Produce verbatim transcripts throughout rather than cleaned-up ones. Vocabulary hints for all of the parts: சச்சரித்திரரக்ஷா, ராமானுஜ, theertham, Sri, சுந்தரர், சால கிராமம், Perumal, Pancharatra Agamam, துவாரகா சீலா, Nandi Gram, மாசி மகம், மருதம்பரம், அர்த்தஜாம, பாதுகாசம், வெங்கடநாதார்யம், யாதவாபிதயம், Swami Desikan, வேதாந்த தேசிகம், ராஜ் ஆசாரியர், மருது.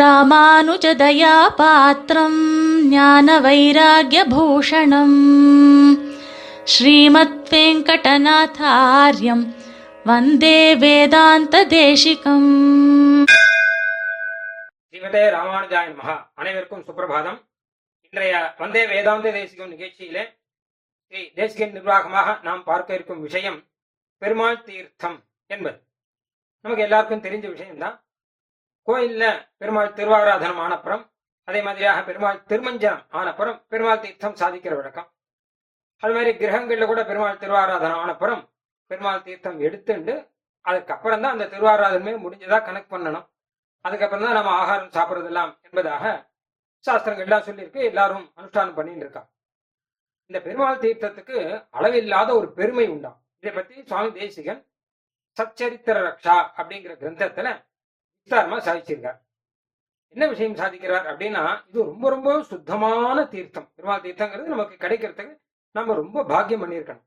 ராமானுஜதயாபாத்ரம் ஞான வைராக்ய பூஷணம் ஸ்ரீமத் வெங்கடநாதார்யம் வந்தே வேதாந்த தேசிகம். ஸ்ரீமதே ராமானுஜாய நமஹ. அனைவருக்கும் சுப்பிரபாதம். இன்றைய வந்தே வேதாந்த தேசிகம் நிகழ்ச்சியிலே ஸ்ரீ தேசிகன் நிர்வாகமாக நாம் பார்க்க இருக்கும் விஷயம் பெருமாள் தீர்த்தம் என்பது நமக்கு எல்லாருக்கும் தெரிஞ்ச விஷயம்தான். கோயில்ல பெருமாள் திருவாராதனம் ஆனப்புறம், அதே மாதிரியாக பெருமாள் திருமஞ்சனம் ஆனப்புறம் பெருமாள் தீர்த்தம் சாதிக்கிற வழக்கம். அது மாதிரி கிரகங்கள்ல கூட பெருமாள் திருவாராதனம் ஆனப்புறம் பெருமாள் தீர்த்தம் எடுத்துண்டு அதுக்கப்புறம் தான் அந்த திருவாராதனமே முடிஞ்சதா கணக்கு பண்ணணும். அதுக்கப்புறம் தான் நம்ம ஆகாரம் சாப்பிட்றது எல்லாம் என்பதாக சாஸ்திரங்கள்லாம் சொல்லியிருக்கு. எல்லாரும் அனுஷ்டானம் பண்ணிட்டு இருக்கா. இந்த பெருமாள் தீர்த்தத்துக்கு அளவில்லாத ஒரு பெருமை உண்டா. இதை பத்தி சுவாமி தேசிகன் சச்சரித்திரரக்ஷா அப்படிங்கிற கிரந்தத்துல விஸ்தாரமா சாதிச்சிருக்கார். என்ன விஷயம் சாதிக்கிறார் அப்படின்னா, இது ரொம்ப ரொம்ப சுத்தமான தீர்த்தம். பெருமாள் தீர்த்தங்கிறது நமக்கு கிடைக்கிறதுக்கு நம்ம ரொம்ப பாக்கியம் பண்ணியிருக்கணும்.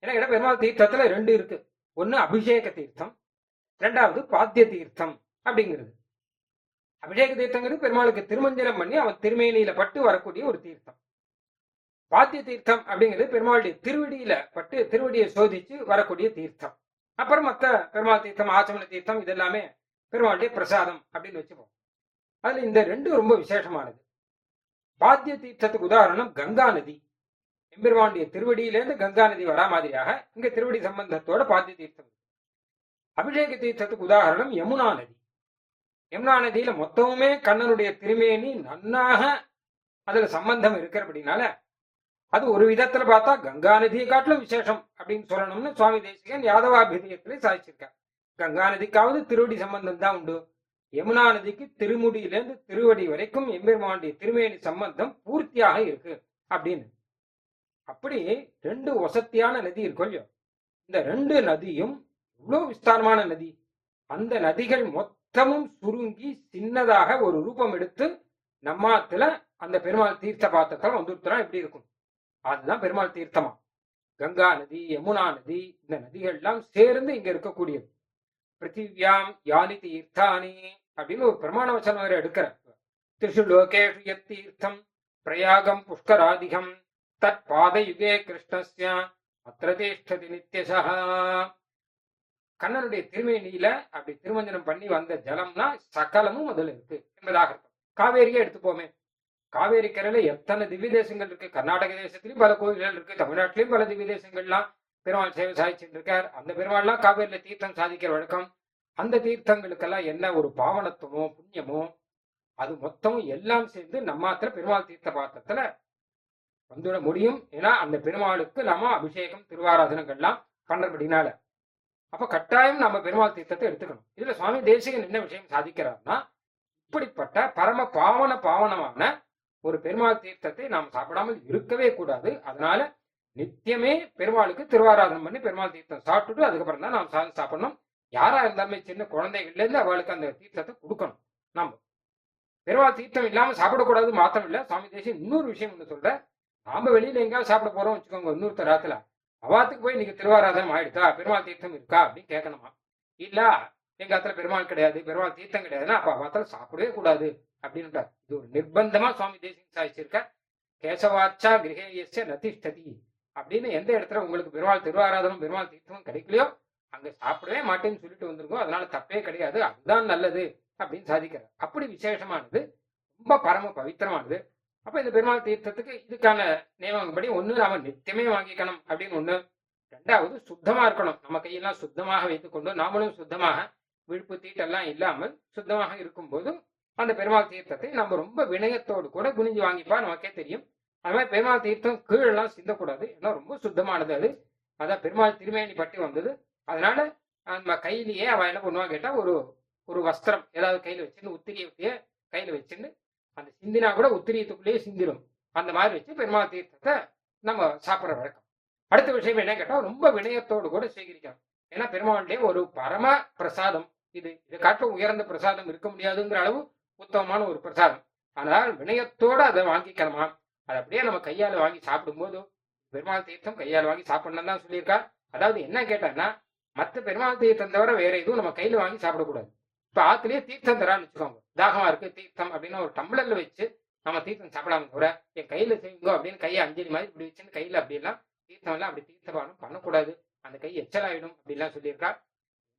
ஏன்னா கிட்ட பெருமாள் தீர்த்தத்துல ரெண்டு இருக்கு. ஒன்னு அபிஷேக தீர்த்தம், ரெண்டாவது பாத்திய தீர்த்தம் அப்படிங்கிறது. அபிஷேக தீர்த்தங்கிறது பெருமாளுக்கு திருமஞ்சனம் பண்ணி அவன் திருமேனியில பட்டு வரக்கூடிய ஒரு தீர்த்தம். பாத்திய தீர்த்தம் அப்படிங்கிறது பெருமாளுடைய திருவடியில பட்டு திருவடியை சோதிச்சு வரக்கூடிய தீர்த்தம். அப்புறம் மற்ற பெருமாள் தீர்த்தம், ஆச்சமண தீர்த்தம், இதெல்லாமே பெருமாளுடைய பிரசாதம் அப்படின்னு வச்சுப்போம். அதுல இந்த ரெண்டும் ரொம்ப விசேஷமானது. பாத்திய தீர்த்தத்துக்கு உதாரணம் கங்கா நதி. எம்பெருமானுடைய திருவடியிலேருந்து கங்கா நதி வரா மாதிரியாக இங்க திருவடி சம்பந்தத்தோட பாத்திய தீர்த்தம். அபிஷேக தீர்த்தத்துக்கு உதாரணம் யமுனா நதி. யமுனா நதியில மொத்தமுமே கண்ணனுடைய திருமேனி நன்னாக அதுல சம்பந்தம் இருக்கிறபடினால அது ஒரு விதத்துல பார்த்தா கங்கா நதியை காட்டிலும் விசேஷம் அப்படின்னு சொல்லணும்னு சுவாமி தேசிகன் யாதவாபிதயத்திலே சாதிச்சிருக்கார். கங்கா நதிக்காவது திருவடி சம்பந்தம் தான் உண்டு. யமுனா நதிக்கு திருமுடியிலிருந்து திருவடி வரைக்கும் எம்பெருமானுடைய திருமேனி சம்பந்தம் பூர்த்தியாக இருக்கு அப்படின்னு. அப்படி ரெண்டு வசத்தியான நதி இருக்கும். இந்த ரெண்டு நதியும் இவ்வளவு விஸ்தாரமான நதி. அந்த நதிகள் மொத்தமும் சுருங்கி சின்னதாக ஒரு ரூபம் எடுத்து நம்மாத்துல அந்த பெருமாள் தீர்த்த பாத்திரத்தால் வந்துருத்தலாம். எப்படி இருக்கும்? அதுதான் பெருமாள் தீர்த்தமா. கங்கா நதி, யமுனா நதி, இந்த நதிகள் எல்லாம் சேர்ந்து இங்க இருக்கக்கூடியது. பிருத்திவியாம் யானி தீர்த்தானி அப்படின்னு ஒரு பிரமாண வச்சனம் வேற எடுக்கிற. திரிஷு லோகேஷு யத் தீர்த்தம் பிரயாகம் புஷ்கராதிகம் தத் பாதயுகே கிருஷ்ணஸ்ய அத்ரதிஷ்டதி நித்யசஹ. கண்ணனுடைய திருமேனியில அப்படி திருமஞ்சனம் பண்ணி வந்த ஜலம்னா சகலமும் முதல்ல இருக்கு என்பதாக இருக்கும். காவேரியே எடுத்துப்போமே. காவேரி கரையில எத்தனை திவ்ய தேசங்கள் இருக்கு. கர்நாடக தேசத்திலயும் பல கோயில்கள் இருக்கு. தமிழ்நாட்டிலயும் பல திவ்ய தேசங்கள்லாம் பெருமாள் சேவை சாதிச்சுட்டு இருக்கார். அந்த பெருமாள்லாம் காவேரியில தீர்த்தம் சாதிக்கிற வழக்கம். அந்த தீர்த்தங்களுக்கெல்லாம் என்ன ஒரு பாவனத்துவமோ புண்ணியமோ அது மொத்தமும் எல்லாம் சேர்ந்து நம்மாத்துல பெருமாள் தீர்த்த பாத்திரத்துல வந்துட முடியும். ஏன்னா அந்த பெருமாளுக்கு நாம அபிஷேகம் திருவாராதனங்கள்லாம் பண்றபடினால அப்ப கட்டாயம் நம்ம பெருமாள் தீர்த்தத்தை எடுத்துக்கணும். இதுல சுவாமி தேசிகன் என்ன விஷயம் சாதிக்கிறார்னா, இப்படிப்பட்ட பரம பாவன பாவனமான ஒரு பெருமாள் தீர்த்தத்தை நாம் சாப்பிடாமல் இருக்கவே கூடாது. அதனால நித்தியமே பெருமாளுக்கு திருவாராதனம் பண்ணி பெருமாள் தீர்த்தம் சாப்பிட்டுட்டு அதுக்கப்புறம் தான் நாம் சாதம் சாப்பிடணும். யாரா இருந்தாலுமே சின்ன குழந்தைகள்ல இருந்து அவளுக்கு அந்த தீர்த்தத்தை கொடுக்கணும். நாம பெருமாள் தீர்த்தம் இல்லாம சாப்பிடக்கூடாது மாத்திரம் இல்ல, சுவாமி தேசிகன் இன்னொரு விஷயம் ஒன்று சொல்ற. நாம வெளியில எங்கேயாவது சாப்பிட போறோம் வச்சுக்கோங்க, இன்னொருத்த ராத்துல அவாத்துக்கு போய் இன்னைக்கு திருவாராதனம் ஆயிடுதா, பெருமாள் தீர்த்தம் இருக்கா அப்படின்னு கேட்கணுமா. இல்ல எங்க ஆத்துல பெருமாள் கிடையாது, பெருமாள் தீர்த்தம் கிடையாதுன்னா அப்ப அவாத்தால சாப்பிடவே கூடாது அப்படின்னு. இது ஒரு நிர்பந்தமா சுவாமி தேசிகன் சாதிச்சிருக்க. கேசவாச்சா கிரகேயச நதிஷ்டதி அப்படின்னு எந்த இடத்துல உங்களுக்கு பெருமாள் திருவாராதனம் பெருமாள் தீர்த்தமும் கிடைக்கலையோ அங்க சாப்பிடவே மாட்டேன்னு சொல்லிட்டு வந்திருக்கோம். அதனால தப்பே கிடையாது, அதுதான் நல்லது அப்படின்னு சாதிக்கிறார். அப்படி விசேஷமானது, ரொம்ப பரம பவித்திரமானது. அப்ப இந்த பெருமாள் தீர்த்தத்துக்கு இதுக்கான நியமங்கப்படி ஒண்ணு நாம நித்தியமே வாங்கிக்கணும் அப்படின்னு ஒண்ணு. ரெண்டாவது சுத்தமா இருக்கணும். நம்ம கையெல்லாம் சுத்தமாக வைத்துக்கொண்டு நாமளும் சுத்தமாக விழுப்பு தீட்டெல்லாம் இல்லாமல் சுத்தமாக இருக்கும் போது அந்த பெருமாள் தீர்த்தத்தை நம்ம ரொம்ப வினயத்தோடு கூட குனிஞ்சு வாங்கிப்பா, நமக்கே தெரியும். அது மாதிரி பெருமாள் தீர்த்தம் கீழெல்லாம் சிந்தக்கூடாது. ஏன்னா ரொம்ப சுத்தமானது அது. அதான் பெருமாள் திருமேனி பட்டி வந்தது. அதனால நம்ம கையிலேயே அவ என்ன பண்ணுவா கேட்டா, ஒரு ஒரு வஸ்திரம் ஏதாவது கையில வச்சுன்னு உத்திரிய உத்திய கையில வச்சுன்னு அந்த சிந்தினா கூட உத்திரியத்துக்குள்ளேயே சிந்திடும். அந்த மாதிரி வச்சு பெருமாள் தீர்த்தத்தை நம்ம சாப்பிட்ற வழக்கம். அடுத்த விஷயம் என்ன கேட்டால், ரொம்ப வினயத்தோடு கூட சேகரிக்கணும். ஏன்னா பெருமாளுடைய ஒரு பரம பிரசாதம் இது. இதை காட்ட உயர்ந்த பிரசாதம் இருக்க முடியாதுங்கிற அளவு உத்தமமான ஒரு பிரசாதம். ஆனால் வினயத்தோடு அதை வாங்கிக்கணுமா. அது அப்படியே நம்ம கையால் வாங்கி சாப்பிடும்போது பெருமாள் தீர்த்தம் கையால் வாங்கி சாப்பிடணும்னு தான் சொல்லியிருக்கா. அதாவது என்ன கேட்டான்னா, மற்ற பெருமாள் தீர்த்தம் தவிர வேற எதுவும் நம்ம கையில் வாங்கி சாப்பிடக்கூடாது. இப்ப ஆத்துலயே தீர்த்தம் தரான்னு வச்சுக்கோங்க, தாகமா இருக்கு தீர்த்தம் அப்படின்னு ஒரு டம்ளர்ல வச்சு நம்ம தீர்த்தம் சாப்பிடாம கூட என் கையில செய்யுங்க அப்படின்னு கையை அஞ்சலி மாதிரி இப்படி வச்சுன்னு கையில அப்படிலாம் தீர்த்தம் எல்லாம் அப்படி தீர்த்தபானம் பண்ணக்கூடாது, அந்த கை எச்சலாயிடும் அப்படின்லாம் சொல்லியிருக்கா.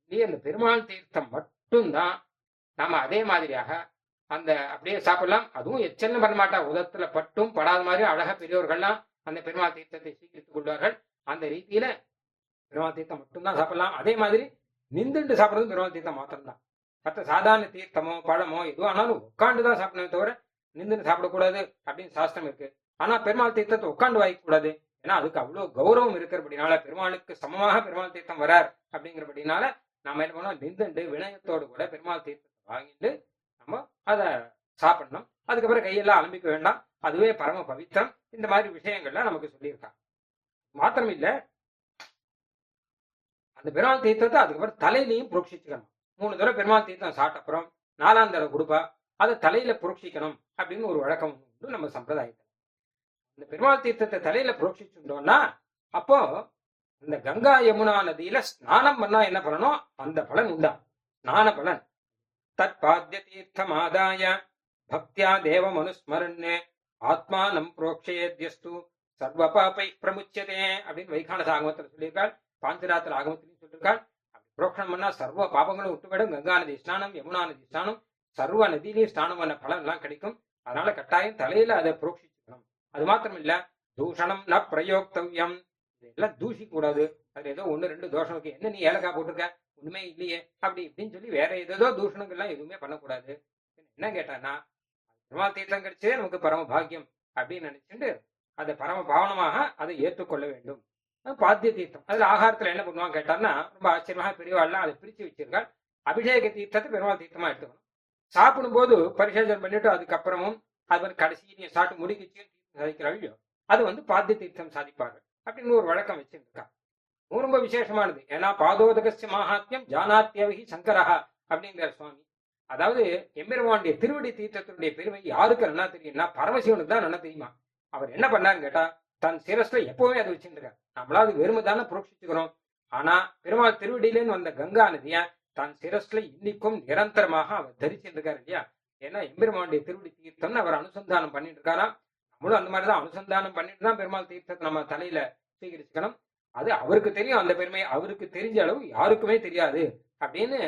இல்லையே அந்த பெருமாள் தீர்த்தம் மட்டும்தான் நாம அதே மாதிரியாக அந்த அப்படியே சாப்பிடலாம், அதுவும் எச்சல்னு பண்ண மாட்டா, உதத்துல பட்டும் படாத மாதிரி அழகா பெரியவர்கள்லாம் அந்த பெருமாள் தீர்த்தத்தை சீக்கிரித்துக் கொள்வார்கள். அந்த ரீதியில பெருமாள் தீர்த்தம் மட்டும்தான் சாப்பிடலாம். அதே மாதிரி நின்றுண்டு சாப்பிட்றது பெருமாள் தீர்த்தம் மாத்திரம்தான், மற்ற சாதாரண தீர்த்தமோ பழமோ எதுவும் ஆனாலும் உட்காந்துதான் சாப்பிடணும் தவிர நின்று சாப்பிடக்கூடாது அப்படின்னு சாஸ்திரம் இருக்கு. ஆனா பெருமாள் தீர்த்தத்தை உட்காந்து வாய்க்கக்கூடாது, ஏன்னா அதுக்கு அவ்வளவு கௌரவம் இருக்கிறபடினால பெருமாளுக்கு சமமாக பெருமாள் தீர்த்தம் வரார் அப்படிங்கிறபடினால நாம என்ன பண்ணோம், நின்று வினயத்தோடு கூட பெருமாள் தீர்த்தத்தை வாங்கிட்டு நம்ம அதை சாப்பிடணும். அதுக்கப்புறம் கையெல்லாம் அலம்பிக்க வேண்டாம், அதுவே பரம பவித்திரம். இந்த மாதிரி விஷயங்கள்லாம் நமக்கு சொல்லியிருக்காங்க. மாத்திரம் இல்ல அந்த பெருமாள் தீர்த்தத்தை அதுக்கப்புறம் தலையிலையும் புரோட்சிச்சுக்கணும். மூணு தடவை பெருமாள் தீர்த்தம் சாப்பிட்ட அப்புறம் நாலாம் தடவை கொடுப்பா அதை தலையில புரோட்சிக்கணும் அப்படின்னு ஒரு வழக்கம் உண்டு நம்ம சம்பிரதாயத்தில். இந்த பெருமாள் தீர்த்தத்தை தலையில புரோட்சிச்சுட்டோம்னா அப்போ இந்த கங்கா யமுனா நதியில ஸ்நானம் பண்ணா என்ன பண்ணணும், அந்த பலன் உண்டா, ஸ்நான பலன். தத் பாத்ய தீர்த்தம் ஆதாய பக்தியா தேவம் அனுஸ்மரண்ணே ஆத்மானம் புரோக்ஷயத்யஸ்து சர்வ பாபை பிரமுச்சதே அப்படின்னு வைகானச ஆகமத்துல சொல்லியிருக்காள், பாஞ்சராத்திர ஆகமத்திலையும் சொல்லியிருக்காள். புரோக்ஷணம் பண்ணா சர்வ பாபங்களும் விட்டுவிடும். கங்கா நதி ஸ்நானம், யமுனா நதி ஸ்நானம், சர்வ நதியிலேயே ஸ்நானம் பண்ண பலன் எல்லாம் கிடைக்கும். அதனால கட்டாயம் தலையில அதை புரோட்சிச்சுக்கணும். அது மாத்திரம் இல்ல தூஷணம் ந பிரயோக்தவ்யம், இதெல்லாம் தூஷிக்க கூடாது. அது ஏதோ ஒன்னு ரெண்டு தோஷம் இருக்கு, என்ன நீ ஏலக்காய் போட்டிருக்க ஒண்ணுமே இல்லையே அப்படி இப்படின்னு சொல்லி வேற ஏதோ தூஷணங்கள்லாம் எதுவுமே பண்ணக்கூடாது. என்ன கேட்டான்னா பெருமாள் தீர்த்தம் கிடைச்சதே நமக்கு பரம பாக்கியம் அப்படின்னு நினைச்சுட்டு அதை பரம பாவனமாக அதை ஏற்றுக்கொள்ள வேண்டும். பாத்திய தீர்த்தம் அதுல ஆகாரத்துல என்ன பண்ணுவாங்க கேட்டான்னா ரொம்ப ஆச்சரியமாக பெரியவாள்லாம் அதை பிரிச்சு வச்சிருக்காள். அபிஷேக தீர்த்தத்தை பெருமாள் தீர்த்தமா எடுத்துக்கணும். சாப்பிடும் போது பரிசேஜனம் பண்ணிட்டு அதுக்கப்புறமும் அது வந்து கடைசியை சாப்பிட்டு முடிக்கிச்சு சாதிக்கிறாள், அது வந்து பாத்திய தீர்த்தம் சாதிப்பார்கள் அப்படின்னு ஒரு வழக்கம் வச்சிருக்காங்க. ரொம்ப விசேஷமானது, ஏன்னா பாதோதகசிய மகாத்யம் ஜானாத்யவகி சங்கரஹா அப்படிங்கிற சுவாமி. அதாவது எம்பெருமானுடைய திருவடி தீர்த்தத்தினுடைய பெருமை யாருக்கு நல்லா தெரியும்னா பரமசிவனுக்கு தான் நல்லா தெரியுமா. அவர் என்ன பண்ணாருன்னு கேட்டா தன் சிரஸ்ல எப்பவுமே அதை வச்சிருக்காரு. நம்மளாவது வெறுமை தானே புரோட்சிச்சுக்கிறோம், ஆனா பெருமாள் திருவடியிலேன்னு வந்த கங்கா நதிய தன் சிரஸ்ல இன்னைக்கும் நிரந்தரமாக அவர் தரிச்சிருக்காரு இல்லையா. ஏன்னா எம்பெருமானுடைய திருவடி தீர்த்தம்னு அவர் அனுசந்தானம் பண்ணிட்டு இருக்காரா. நம்மளும் அந்த மாதிரிதான் அனுசந்தானம் பண்ணிட்டு தான் பெருமாள் தீர்த்தத்தை நம்ம தலையில சீகரிச்சுக்கணும். அது அவருக்கு தெரியும், அந்த பெருமை அவருக்கு தெரிஞ்ச அளவு யாருக்குமே தெரியாது அப்படின்னு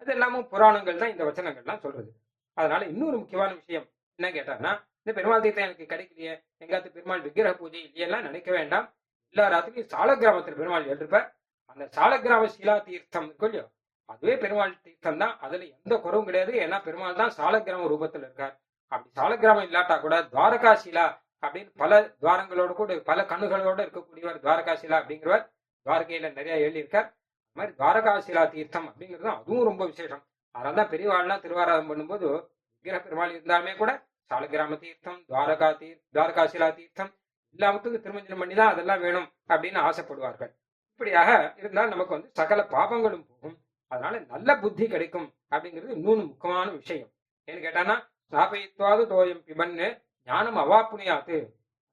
அது எல்லாமும் புராணங்கள் தான் இந்த வச்சனங்கள்லாம் சொல்றது. அதனால இன்னொரு முக்கியமான விஷயம் என்ன கேட்டாங்கன்னா இந்த பெருமாள் தீர்த்தம் எனக்கு கிடைக்கலையே, எங்காத்து பெருமாள் விக்கிரக பூஜை இல்லையெல்லாம் நினைக்க வேண்டாம். எல்லா ராத்திரியும் சால கிராமத்தில் பெருமாள் எழுதிருப்பார். அந்த சால கிராம சீலா தீர்த்தம் இருக்கு இல்லையோ அதுவே பெருமாள் தீர்த்தம் தான், அதுல எந்த குறவும் கிடையாது. ஏன்னா பெருமாள் தான் சால கிராம ரூபத்தில் இருக்கார். அப்படி சால கிராமம் இல்லாட்டா கூட துவாரகா சீலா அப்படின்னு பல துவாரங்களோட கூட பல கண்ணுகளோட இருக்கக்கூடியவர் துவாரகாசிலா அப்படிங்கிறவர். துவாரகையில நிறைய எழுதியிருக்கார். அது மாதிரி துவாரகாசிலா தீர்த்தம் அப்படிங்கிறது அதுவும் ரொம்ப விசேஷம். அதனால்தான் பெரியவாள்லாம் திருவாராதம் பண்ணும்போது விக்கிரக பெருமாள் இருந்தாலுமே கூட சாலகிராம தீர்த்தம், துவாரகா தீர் துவாரகாசிலா தீர்த்தம் எல்லாத்துக்கும் திருமஞ்சனம் பண்ணி தான் அதெல்லாம் வேணும் அப்படின்னு ஆசைப்படுவார்கள். இப்படியாக இருந்தால் நமக்கு வந்து சகல பாபங்களும் போகும், அதனால நல்ல புத்தி கிடைக்கும் அப்படிங்கிறது இன்னொன்று முக்கியமான விஷயம். ஏன்னு கேட்டான்னா ஸ்தாபயித்வாது தோயம் பிபன்னு ஞானம் அவாப்புனியாது,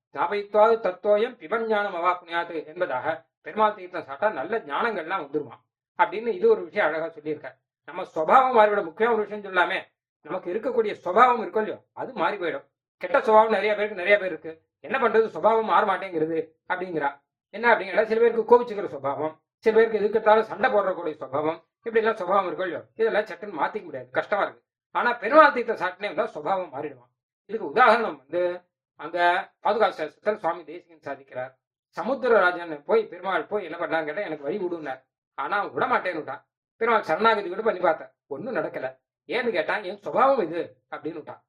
ஸ்தாபயித்வாது தத்துவயம் பிபன் ஞானம் அவாப்புனியாது என்பதாக பெருமாள் தீர்த்தம் சாட்டா நல்ல ஞானங்கள்லாம் வந்துருமா அப்படின்னு இது ஒரு விஷயம் அழகா சொல்லியிருக்க. நம்ம சுபாவம் மாறிவிட, முக்கியமான ஒரு விஷயம் சொல்லாமே, நமக்கு இருக்கக்கூடிய சுபாவம் இருக்கும் இல்லையோ அது மாறி போயிடும். கெட்ட சுபாவம் நிறைய பேருக்கு நிறைய பேர் இருக்கு, என்ன பண்றது சுபாவம் மாற மாட்டேங்கிறது அப்படிங்கிறா. என்ன அப்படிங்கிற சில பேருக்கு கோவிச்சுக்கிற சுபாவம், சில பேருக்கு எதுக்கெடுத்தாலும் சண்டை போடுறக்கூடிய சுபாவம், இப்படி எல்லாம் சுபாவம் இருக்கும் இல்லையோ இதெல்லாம் சட்டுன்னு மாத்திக்க முடியாது, கஷ்டமா இருக்கு. ஆனா பெருமாள் தீர்த்தம் சாட்டினே இருந்தால் சுபாவம் மாறிடுவான். இதுக்கு உதாரணம் வந்து அங்க பாதுகாசத்தில் சுவாமி தேசிகன் சாதிக்கிறார். சமுத்திரராஜன் போய் பெருமாள் போய் என்ன பண்ணான்னு கேட்டா எனக்கு வழி விடுனார், ஆனா அவன் விட மாட்டேன்னுட்டான். பெருமாள் சரணாகதி கூட பண்ணி பார்த்தேன், ஒன்னும் நடக்கல. ஏன்னு கேட்டான் என் சுபாவம் இது அப்படின்னு விட்டான்.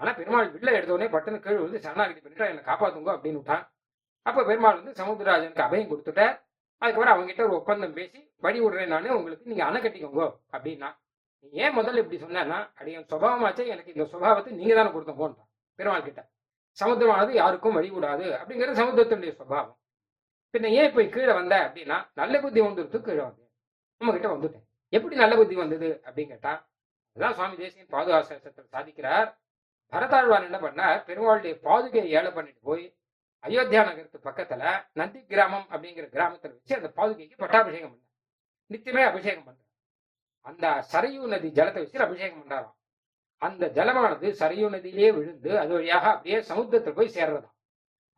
ஆனா பெருமாள் வில்ல எடுத்தோடனே பட்டுன்னு கீழ் வந்து சரணாகதி பண்ணிட்டு என்னை காப்பாத்துங்க அப்படின்னு விட்டான். அப்ப பெருமாள் வந்து சமுத்திரராஜனுக்கு அபயம் கொடுத்துட்டார். அதுக்கப்புறம் அவங்ககிட்ட ஒரு ஒப்பந்தம் பேசி வழி விடுறேன் நானே உங்களுக்கு, நீங்க அணை கட்டிக்கோங்க அப்படின்னா. ஏன் முதல்ல இப்படி சொன்னா அப்படி என் சுபாவமாச்சே, எனக்கு இந்த சுபாவத்தை நீங்க தானே கொடுத்த போன்றான் பெருமாள் கிட்ட. சமுத்திரமானது யாருக்கும் வழிவிடாது அப்படிங்கிறது சமுத்திரத்தினுடைய சுபாவம். பின்ன ஏன் இப்ப கீழே வந்த அப்படின்னா நல்ல புத்தி வந்துருக்கு, கீழே வந்தேன் நம்ம கிட்ட வந்துட்டேன். எப்படி நல்ல புத்தி வந்தது அப்படின்னு கேட்டா அதுதான் சுவாமி தேசிகன் பாதுகாசத்தில் சாதிக்கிறார். பரதாழ்வான் என்ன பண்ணார், பெருமாளுடைய பாதுகையை ஏழை பண்ணிட்டு போய் அயோத்தியா நகரத்து பக்கத்துல நந்தி கிராமம் அப்படிங்கிற கிராமத்துல வச்சு அந்த பாதுகைக்கு பட்டாபிஷேகம் பண்ணார். நித்தியமே அபிஷேகம் பண்ற அந்த சரையூ நதி ஜலத்தை வச்சு அபிஷேகம் பண்றாராம். அந்த ஜலமானது சரையூ நதியிலேயே விழுந்து அது வழியாக அப்படியே சமுத்திரத்தில் போய் சேர்றதாம்.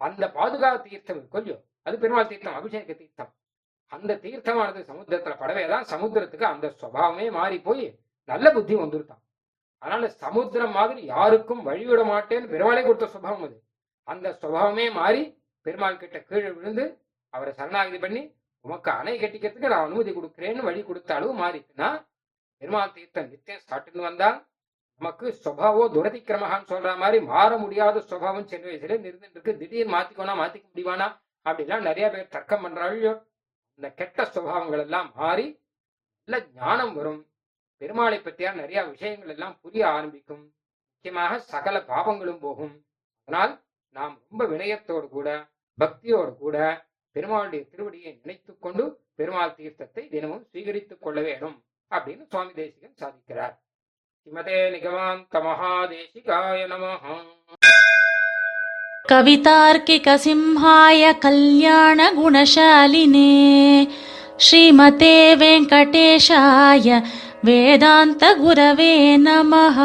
அந்த பாதுகா தீர்த்தம் கொஞ்சம் அது பெருமாள் தீர்த்தம், அபிஷேக தீர்த்தம். அந்த தீர்த்தமானது சமுத்திரத்துல படவேதான் சமுத்திரத்துக்கு அந்த சுபாவமே மாறி போய் நல்ல புத்தி வந்துருத்தான். அதனால சமுத்திரம் மாதிரி யாருக்கும் வழிவிட மாட்டேன்னு பெருமாளே கொடுத்த சுபாவம் அது. அந்த சுபாவமே மாறி பெருமாள் கிட்ட கீழே விழுந்து அவரை சரணாகதி பண்ணி உமக்கு அணை கட்டிக்கிறதுக்கு நான் அனுமதி கொடுக்குறேன்னு வழி கொடுத்த அளவு மாறிட்டுன்னா பெருமாள் தீர்த்தம் நித்தியம் சாட்டுன்னு வந்தால் நமக்கு சுபாவோ துரதிக்கிரமகான்னு சொல்ற மாதிரி மாற முடியாத சுபாவம் சின்ன வயசுல நிறுத்துருக்கு. திடீர்னு மாத்திக்கோனா மாத்திக்க முடியுமானா அப்படிலாம் நிறைய பேர் தர்க்கம் பண்றாங்க. இந்த கெட்ட சுபாவங்கள் எல்லாம் மாறி நல்ல ஞானம் வரும். பெருமாளை பற்றியான நிறைய விஷயங்கள் எல்லாம் புரிய ஆரம்பிக்கும். முக்கியமாக சகல பாபங்களும் போகும். அதனால் நாம் ரொம்ப வினயத்தோடு கூட பக்தியோடு கூட பெருமாளுடைய திருவடியை நினைத்து கொண்டு பெருமாள் தீர்த்தத்தை தினமும் சுவீகரித்துக் கொள்ள வேண்டும் அப்படின்னு சுவாமி தேசிகன் சாதிக்கிறார். ஸ்ரீமதே நிகமாந்த மகாதேசிகாய நமஹ. கவிதார்க்கிக சிம்ஹாய கல்யாண குணசாலினே ஸ்ரீமதே வெங்கடேஷாய வேதாந்த குரவே நமஹ.